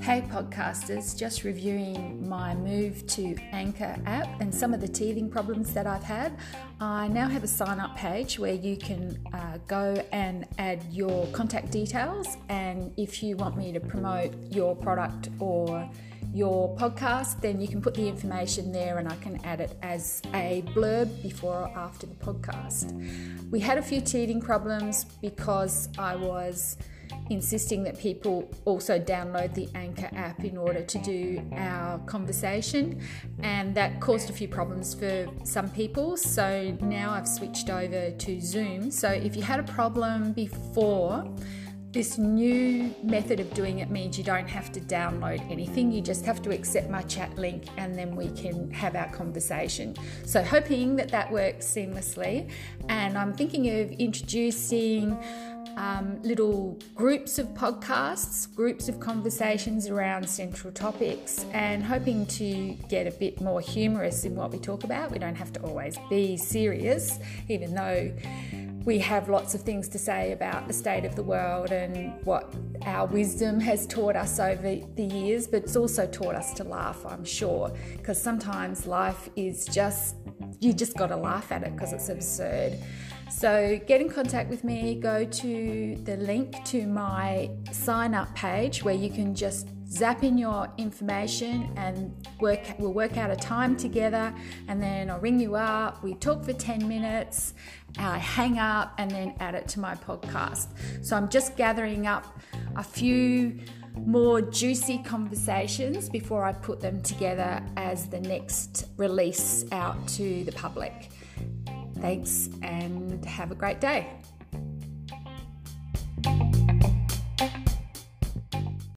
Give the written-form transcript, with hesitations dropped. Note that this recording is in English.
Hey podcasters, just reviewing my Move to Anchor app and some of the teething problems that I've had. I now have a sign up page where you can go and add your contact details, and if you want me to promote your product or your podcast, then you can put the information there and I can add it as a blurb before or after the podcast. We had a few teething problems because I was insisting that people also download the Anchor app in order to do our conversation, and that caused a few problems for some people. So now I've switched over to Zoom. So if you had a problem before, this new method of doing it means you don't have to download anything. You just have to accept my chat link and then we can have our conversation. So hoping that works seamlessly. And I'm thinking of introducing little groups of podcasts, groups of conversations around central topics, and hoping to get a bit more humorous in what we talk about. We don't have to always be serious, even though we have lots of things to say about the state of the world and what our wisdom has taught us over the years, but it's also taught us to laugh, I'm sure, because sometimes life is you just got to laugh at it because it's absurd. So get in contact with me, go to the link to my sign up page where you can just zap in your information and we'll work out a time together, and then I'll ring you up, we talk for 10 minutes, I hang up and then add it to my podcast. So I'm just gathering up a few more juicy conversations before I put them together as the next release out to the public. Thanks and have a great day.